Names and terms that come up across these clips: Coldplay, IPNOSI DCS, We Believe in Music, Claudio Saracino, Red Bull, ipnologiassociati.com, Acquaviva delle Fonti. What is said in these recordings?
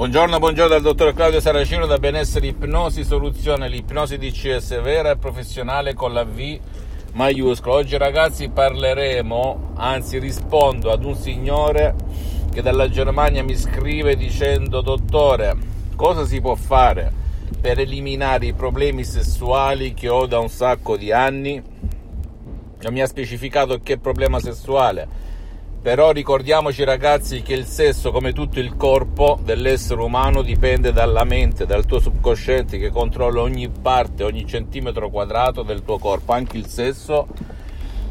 Buongiorno dal dottor Claudio Saracino da Benessere Ipnosi Soluzione, l'ipnosi DCS vera e professionale con la V maiuscola. Oggi ragazzi parleremo, anzi rispondo ad un signore che dalla Germania mi scrive dicendo: dottore, cosa si può fare per eliminare i problemi sessuali che ho da un sacco di anni? Non mi ha specificato che problema sessuale. Però ricordiamoci ragazzi che il sesso, come tutto il corpo dell'essere umano, dipende dalla mente, dal tuo subconsciente che controlla ogni parte, ogni centimetro quadrato del tuo corpo, anche il sesso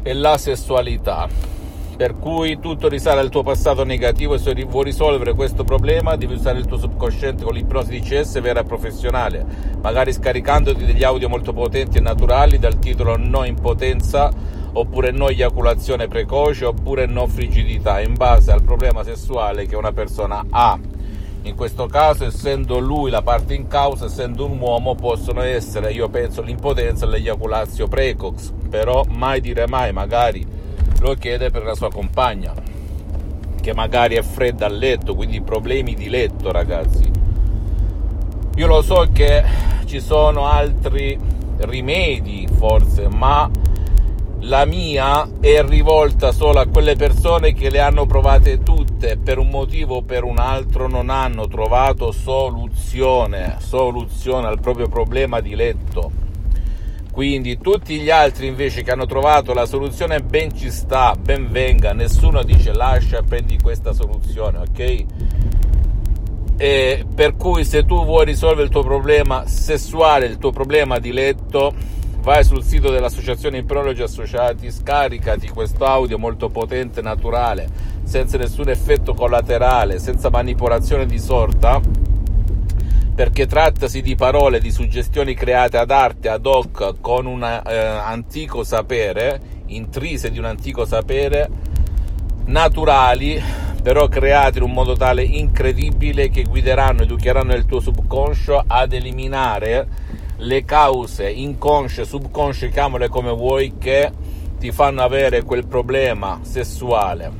e la sessualità. Per cui tutto risale al tuo passato negativo e se vuoi risolvere questo problema devi usare il tuo subconsciente con l'ipnosi DCS vera e professionale, magari scaricandoti degli audio molto potenti e naturali dal titolo No Impotenza, oppure no eiaculazione precoce, oppure no frigidità, in base al problema sessuale che una persona ha. In questo caso, essendo lui la parte in causa, essendo un uomo, possono essere, io penso, l'impotenza e l'eiaculazio precox, però mai dire mai, magari lo chiede per la sua compagna che magari è fredda a letto, quindi problemi di letto ragazzi. Io lo so che ci sono altri rimedi forse, ma la mia è rivolta solo a quelle persone che le hanno provate tutte, per un motivo o per un altro non hanno trovato soluzione al proprio problema di letto. Quindi tutti gli altri invece che hanno trovato la soluzione, ben ci sta, ben venga, nessuno dice lascia, prendi questa soluzione, ok? E per cui se tu vuoi risolvere il tuo problema sessuale, il tuo problema di letto, vai sul sito dell'associazione IPNOSI Associati, scaricati questo audio molto potente, naturale, senza nessun effetto collaterale, senza manipolazione di sorta, perché trattasi di parole, di suggestioni create ad arte, ad hoc, con un antico sapere, intrise di un antico sapere, naturali, però creati in un modo tale incredibile che guideranno, educheranno il tuo subconscio ad eliminare le cause inconsce, subconsce, chiamale come vuoi, che ti fanno avere quel problema sessuale.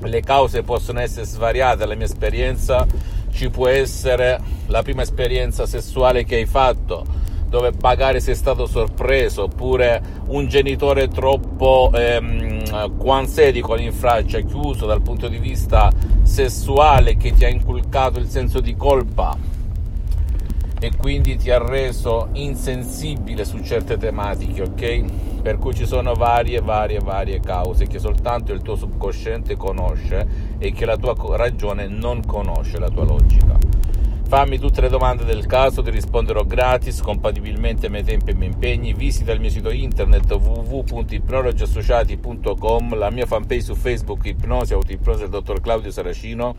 Le cause possono essere svariate. Dalla mia esperienza ci può essere la prima esperienza sessuale che hai fatto, dove magari sei stato sorpreso, oppure un genitore troppo quansedico, in Francia, chiuso dal punto di vista sessuale, che ti ha inculcato il senso di colpa e quindi ti ha reso insensibile su certe tematiche, ok? Per cui ci sono varie cause che soltanto il tuo subconsciente conosce e che la tua ragione non conosce, la tua logica. Fammi tutte le domande del caso, ti risponderò gratis, compatibilmente ai miei tempi e ai miei impegni. Visita il mio sito internet www.ipnologiassociati.com, la mia fanpage su Facebook Ipnosi, Autoipnosi del dottor Claudio Saracino.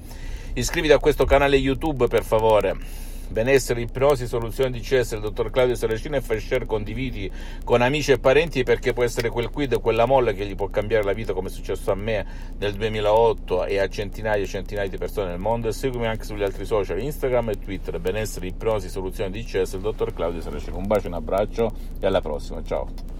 Iscriviti a questo canale YouTube per favore. Benessere, ipnosi, soluzione DCS del dottor Claudio Saracino, e fai share, condividi con amici e parenti, perché può essere quel quid, quella molla che gli può cambiare la vita, come è successo a me nel 2008 e a centinaia e centinaia di persone nel mondo. E seguimi anche sugli altri social, Instagram e Twitter, Benessere, ipnosi, soluzione DCS del dottor Claudio Saracino. Un bacio, un abbraccio e alla prossima, ciao.